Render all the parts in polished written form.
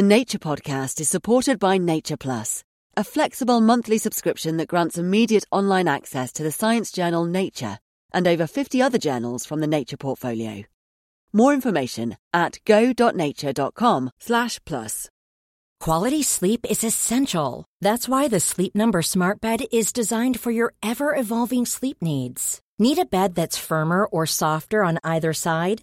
The Nature Podcast is supported by Nature Plus, a flexible monthly subscription that grants immediate online access to the science journal Nature and over 50 other journals from the Nature Portfolio. More information at go.nature.com/plus. Quality sleep is essential. That's why the Sleep Number Smart Bed is designed for your ever-evolving sleep needs. Need a bed that's firmer or softer on either side?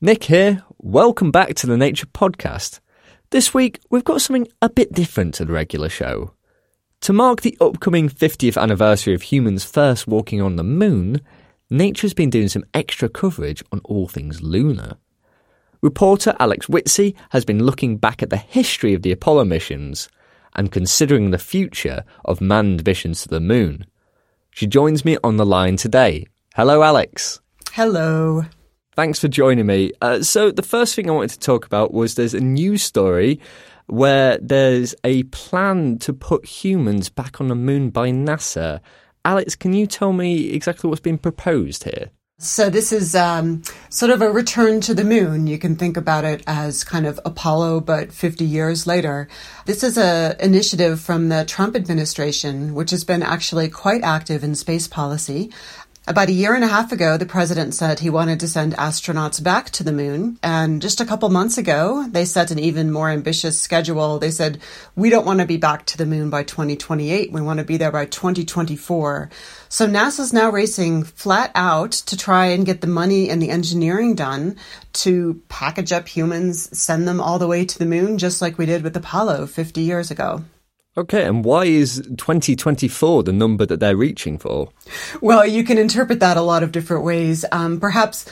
Nick here. Welcome back to the Nature Podcast. This week, we've got something a bit different to the regular show. To mark the upcoming 50th anniversary of humans first walking on the moon, Nature's been doing some extra coverage on all things lunar. Reporter Alex Whitsey has been looking back at the history of the Apollo missions and considering the future of manned missions to the moon. She joins me on the line today. Hello, Alex. Hello. Thanks for joining me. So the first thing I wanted to talk about was there's a news story where there's a plan to put humans back on the moon by NASA. Alex, can you tell me exactly what's been proposed here? So this is sort of a return to the moon. You can think about it as kind of Apollo, but 50 years later. This is an initiative from the Trump administration, which has been actually quite active in space policy. About a year and a half ago, the president said he wanted to send astronauts back to the moon. And just a couple months ago, they set an even more ambitious schedule. They said, we don't want to be back to the moon by 2028. We want to be there by 2024. So NASA's now racing flat out to try and get the money and the engineering done to package up humans, send them all the way to the moon, just like we did with Apollo 50 years ago. Okay, and why is 2024 the number that they're reaching for? Well, you can interpret that a lot of different ways. Perhaps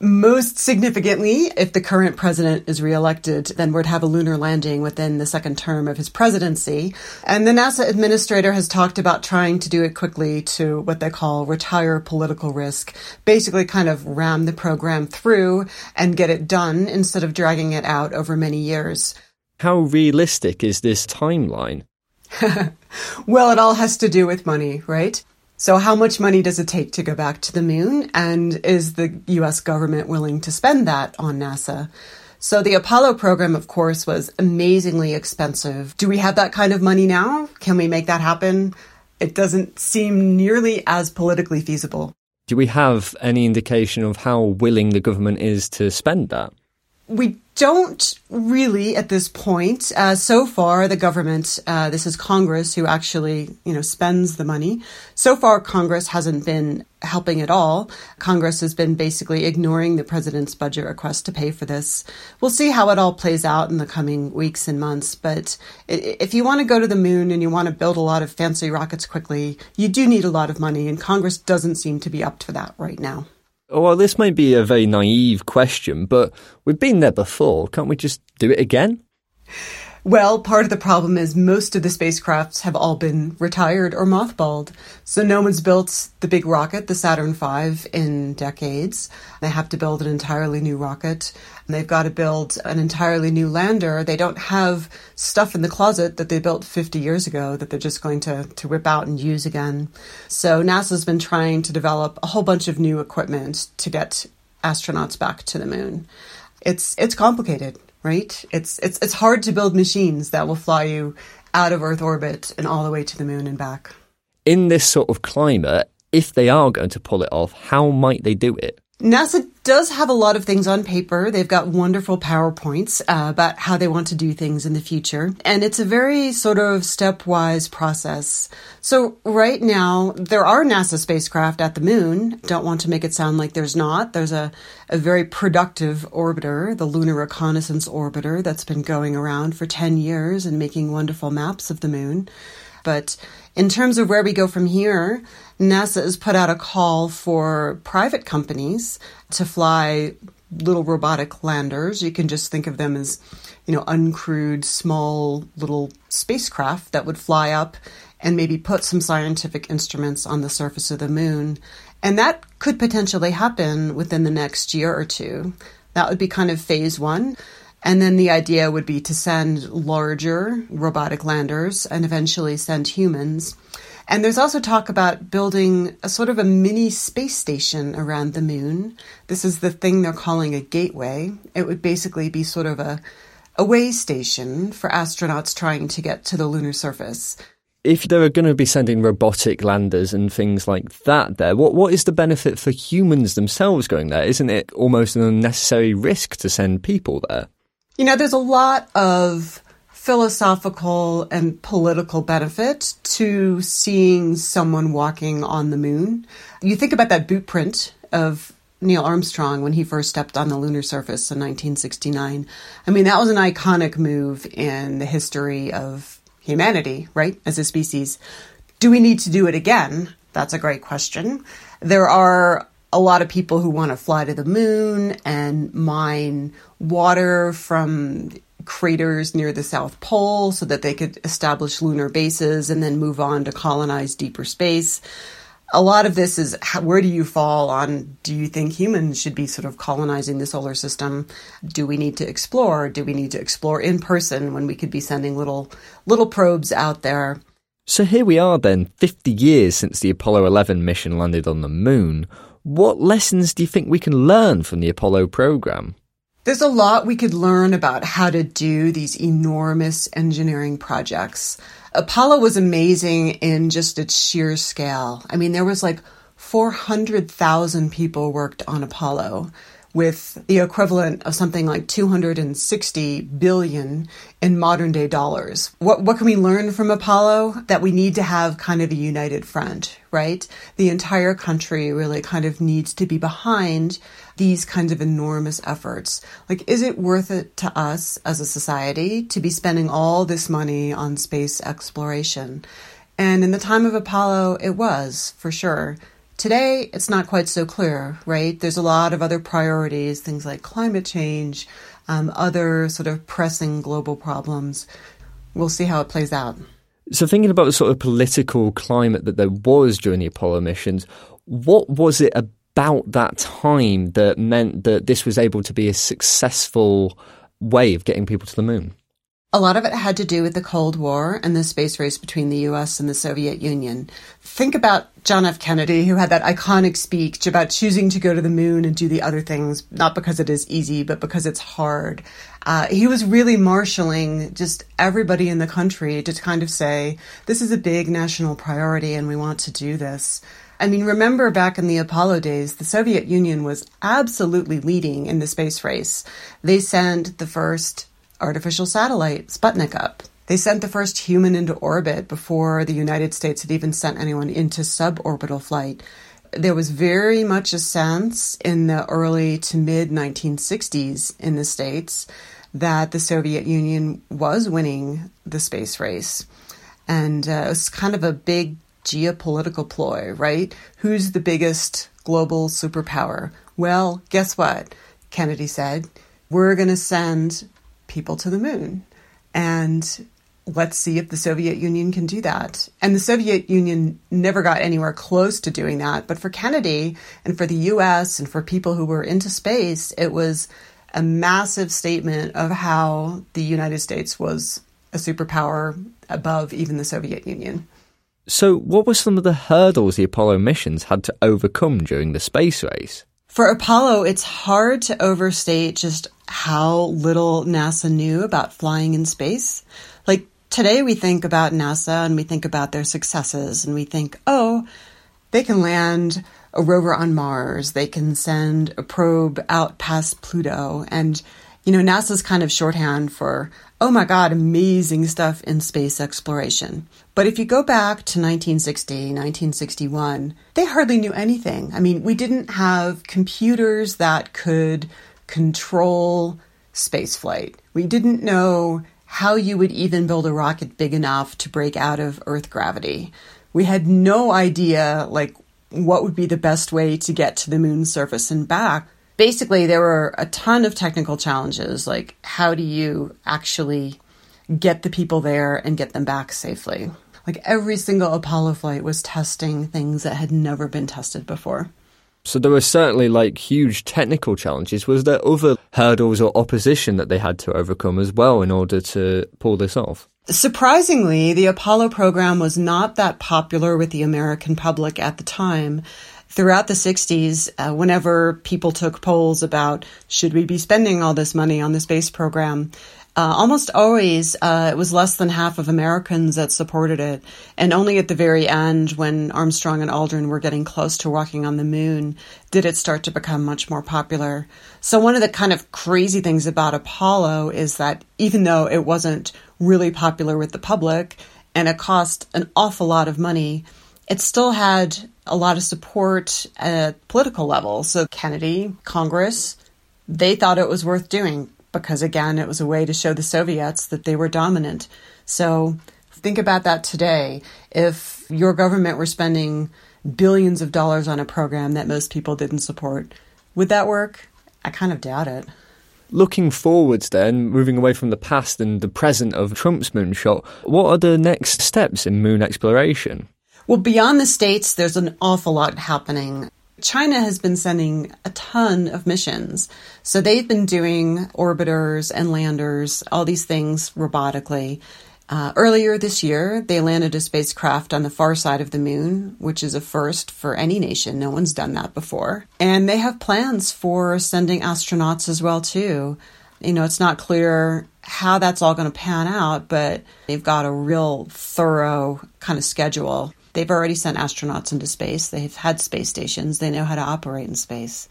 most significantly, if the current president is reelected, then we'd have a lunar landing within the second term of his presidency. And the NASA administrator has talked about trying to do it quickly to what they call retire political risk, basically kind of ram the program through and get it done instead of dragging it out over many years. How realistic is this timeline? Well, it all has to do with money, right? So how much money does it take to go back to the moon? And is the U.S. government willing to spend that on NASA? So the Apollo program, of course, was amazingly expensive. Do we have that kind of money now? Can we make that happen? It doesn't seem nearly as politically feasible. Do we have any indication of how willing the government is to spend that? We don't really at this point. So far, the government, this is Congress who actually, spends the money. So far, Congress hasn't been helping at all. Congress has been basically ignoring the president's budget request to pay for this. We'll see how it all plays out in the coming weeks and months. But if you want to go to the moon and you want to build a lot of fancy rockets quickly, you do need a lot of money. And Congress doesn't seem to be up for that right now. Well, this may be a very naive question, but we've been there before. Can't we just do it again? Well, part of the problem is most of the spacecrafts have all been retired or mothballed. So no one's built the big rocket, the Saturn V, in decades. They have to build an entirely new rocket, and they've got to build an entirely new lander. They don't have stuff in the closet that they built 50 years ago that they're just going to rip out and use again. So NASA's been trying to develop a whole bunch of new equipment to get astronauts back to the moon. It's complicated. Right? It's hard to build machines that will fly you out of Earth orbit and all the way to the moon and back. In this sort of climate, if they are going to pull it off, how might they do it? NASA does have a lot of things on paper. They've got wonderful PowerPoints about how they want to do things in the future. And it's a very sort of stepwise process. So right now, there are NASA spacecraft at the moon. Don't want to make it sound like there's not. There's a very productive orbiter, the Lunar Reconnaissance Orbiter, that's been going around for 10 years and making wonderful maps of the moon. But in terms of where we go from here, NASA has put out a call for private companies to fly little robotic landers. You can just think of them as, you know, uncrewed, small little spacecraft that would fly up and maybe put some scientific instruments on the surface of the moon. And that could potentially happen within the next year or two. That would be kind of phase one. And then the idea would be to send larger robotic landers and eventually send humans. And there's also talk about building a sort of a mini space station around the moon. This is the thing they're calling a gateway. It would basically be sort of a way station for astronauts trying to get to the lunar surface. If they were going to be sending robotic landers and things like that there, what is the benefit for humans themselves going there? Isn't it almost an unnecessary risk to send people there? You know, there's a lot of philosophical and political benefit to seeing someone walking on the moon. You think about that boot print of Neil Armstrong when he first stepped on the lunar surface in 1969. I mean, that was an iconic move in the history of humanity, right, as a species. Do we need to do it again? That's a great question. There are a lot of people who want to fly to the moon and mine water from craters near the South Pole so that they could establish lunar bases and then move on to colonize deeper space. A lot of this is, where do you fall on, do you think humans should be sort of colonizing the solar system? Do we need to explore? Do we need to explore in person when we could be sending little probes out there? So here we are then, 50 years since the Apollo 11 mission landed on the moon. What lessons do you think we can learn from the Apollo program? There's a lot we could learn about how to do these enormous engineering projects. Apollo was amazing in just its sheer scale. I mean, there was like 400,000 people worked on Apollo with the equivalent of something like $260 billion in modern day dollars. What can we learn from Apollo? That we need to have kind of a united front, right? The entire country really kind of needs to be behind these kinds of enormous efforts. Like, is it worth it to us as a society to be spending all this money on space exploration? And in the time of Apollo, it was, for sure. Today, it's not quite so clear, right? There's a lot of other priorities, things like climate change, other sort of pressing global problems. We'll see how it plays out. So thinking about the sort of political climate that there was during the Apollo missions, what was it about that time that meant that this was able to be a successful way of getting people to the moon? A lot of it had to do with the Cold War and the space race between the US and the Soviet Union. Think about John F. Kennedy, who had that iconic speech about choosing to go to the moon and do the other things, not because it is easy, but because it's hard. He was really marshaling just everybody in the country to kind of say, this is a big national priority and we want to do this. I mean, remember back in the Apollo days, the Soviet Union was absolutely leading in the space race. They sent the first artificial satellite, Sputnik, up. They sent the first human into orbit before the United States had even sent anyone into suborbital flight. There was very much a sense in the early to mid-1960s in the States that the Soviet Union was winning the space race. And it was kind of a big geopolitical ploy, right? Who's the biggest global superpower? Well, guess what? Kennedy said, we're going to send people to the moon. And let's see if the Soviet Union can do that. And the Soviet Union never got anywhere close to doing that. But for Kennedy and for the US and for people who were into space, it was a massive statement of how the United States was a superpower above even the Soviet Union. So what were some of the hurdles the Apollo missions had to overcome during the space race? For Apollo, it's hard to overstate just how little NASA knew about flying in space. Like, today we think about NASA and we think about their successes and we think, oh, they can land a rover on Mars, they can send a probe out past Pluto. And, you know, NASA's kind of shorthand for, oh my God, amazing stuff in space exploration. But if you go back to 1960, 1961, they hardly knew anything. I mean, we didn't have computers that could control spaceflight. We didn't know how you would even build a rocket big enough to break out of Earth gravity. We had no idea, like, what would be the best way to get to the moon's surface and back. basically there were a ton of technical challenges, like how do you actually get the people there and get them back safely? Like every single Apollo flight was testing things that had never been tested before. So there were certainly like huge technical challenges. Was there other hurdles or opposition that they had to overcome as well in order to pull this off? Surprisingly, the Apollo program was not that popular with the American public at the time. Throughout the 60s, whenever people took polls about should we be spending all this money on the space program, almost always it was less than half of Americans that supported it. And only at the very end, when Armstrong and Aldrin were getting close to walking on the moon, did it start to become much more popular. So one of the kind of crazy things about Apollo is that even though it wasn't really popular with the public and it cost an awful lot of money, it still had a lot of support at political level. So Kennedy, Congress, they thought it was worth doing. Because, again, it was a way to show the Soviets that they were dominant. So think about that today. If your government were spending billions of dollars on a program that most people didn't support, would that work? I kind of doubt it. Looking forwards then, moving away from the past and the present of Trump's moonshot, what are the next steps in moon exploration? Well, beyond the States, there's an awful lot happening. China has been sending a ton of missions. So they've been doing orbiters and landers, all these things robotically. Earlier this year, they landed a spacecraft on the far side of the moon, which is a first for any nation. No one's done that before. And they have plans for sending astronauts as well, too. You know, it's not clear how that's all going to pan out, but they've got a real thorough kind of schedule. They've already sent astronauts into space. They've had space stations. They know how to operate in space.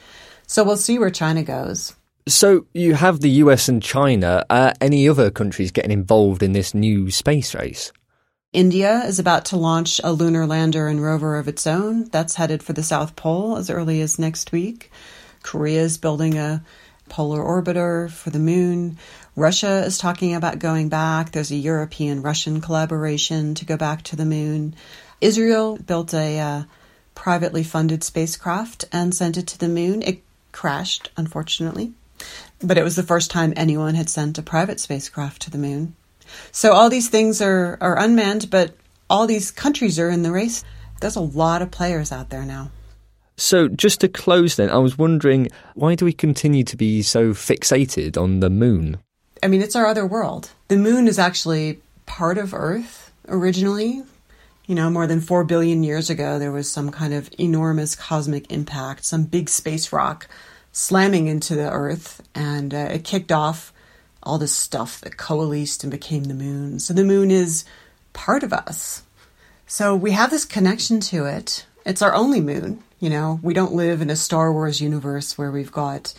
So we'll see where China goes. So you have the US and China. Are any other countries getting involved in this new space race? India is about to launch a lunar lander and rover of its own. That's headed for the South Pole as early as next week. Korea is building a polar orbiter for the moon. Russia is talking about going back. There's a European-Russian collaboration to go back to the moon. Israel built a privately funded spacecraft and sent it to the moon. It crashed, unfortunately, but it was the first time anyone had sent a private spacecraft to the moon. So all these things are unmanned, but all these countries are in the race. There's a lot of players out there now. So just to close then, I was wondering, why do we continue to be so fixated on the moon? I mean, it's our other world. The moon is actually part of Earth originally. You know, more than 4 billion years ago, there was some kind of enormous cosmic impact, some big space rock slamming into the Earth, and it kicked off all this stuff that coalesced and became the moon. So the moon is part of us. So we have this connection to it. It's our only moon, you know. We don't live in a Star Wars universe where we've got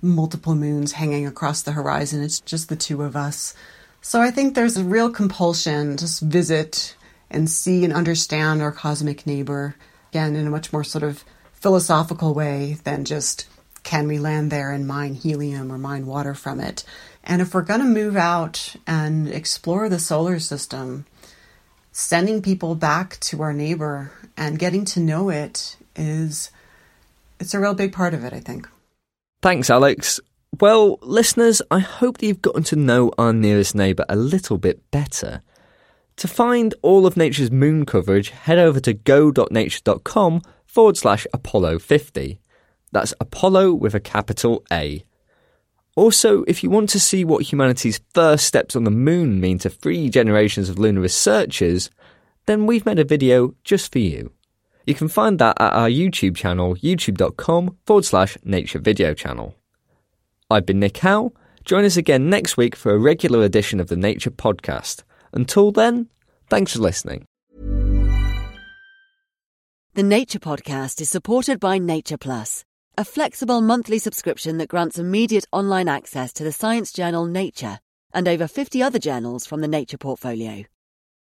multiple moons hanging across the horizon. It's just the two of us. So I think there's a real compulsion to visit and see and understand our cosmic neighbor, again, in a much more sort of philosophical way than just, can we land there and mine helium or mine water from it? And if we're going to move out and explore the solar system, sending people back to our neighbor and getting to know it it's a real big part of it, I think. Thanks, Alex. Well, listeners, I hope that you've gotten to know our nearest neighbour a little bit better. To find all of Nature's moon coverage, head over to go.nature.com/Apollo50. That's Apollo with a capital A. Also, if you want to see what humanity's first steps on the moon mean to 3 generations of lunar researchers, then we've made a video just for you. You can find that at our YouTube channel, youtube.com/Nature Video Channel. I've been Nick Howe. Join us again next week for a regular edition of the Nature Podcast. Until then, thanks for listening. The Nature Podcast is supported by Nature Plus, a flexible monthly subscription that grants immediate online access to the science journal Nature and over 50 other journals from the Nature Portfolio.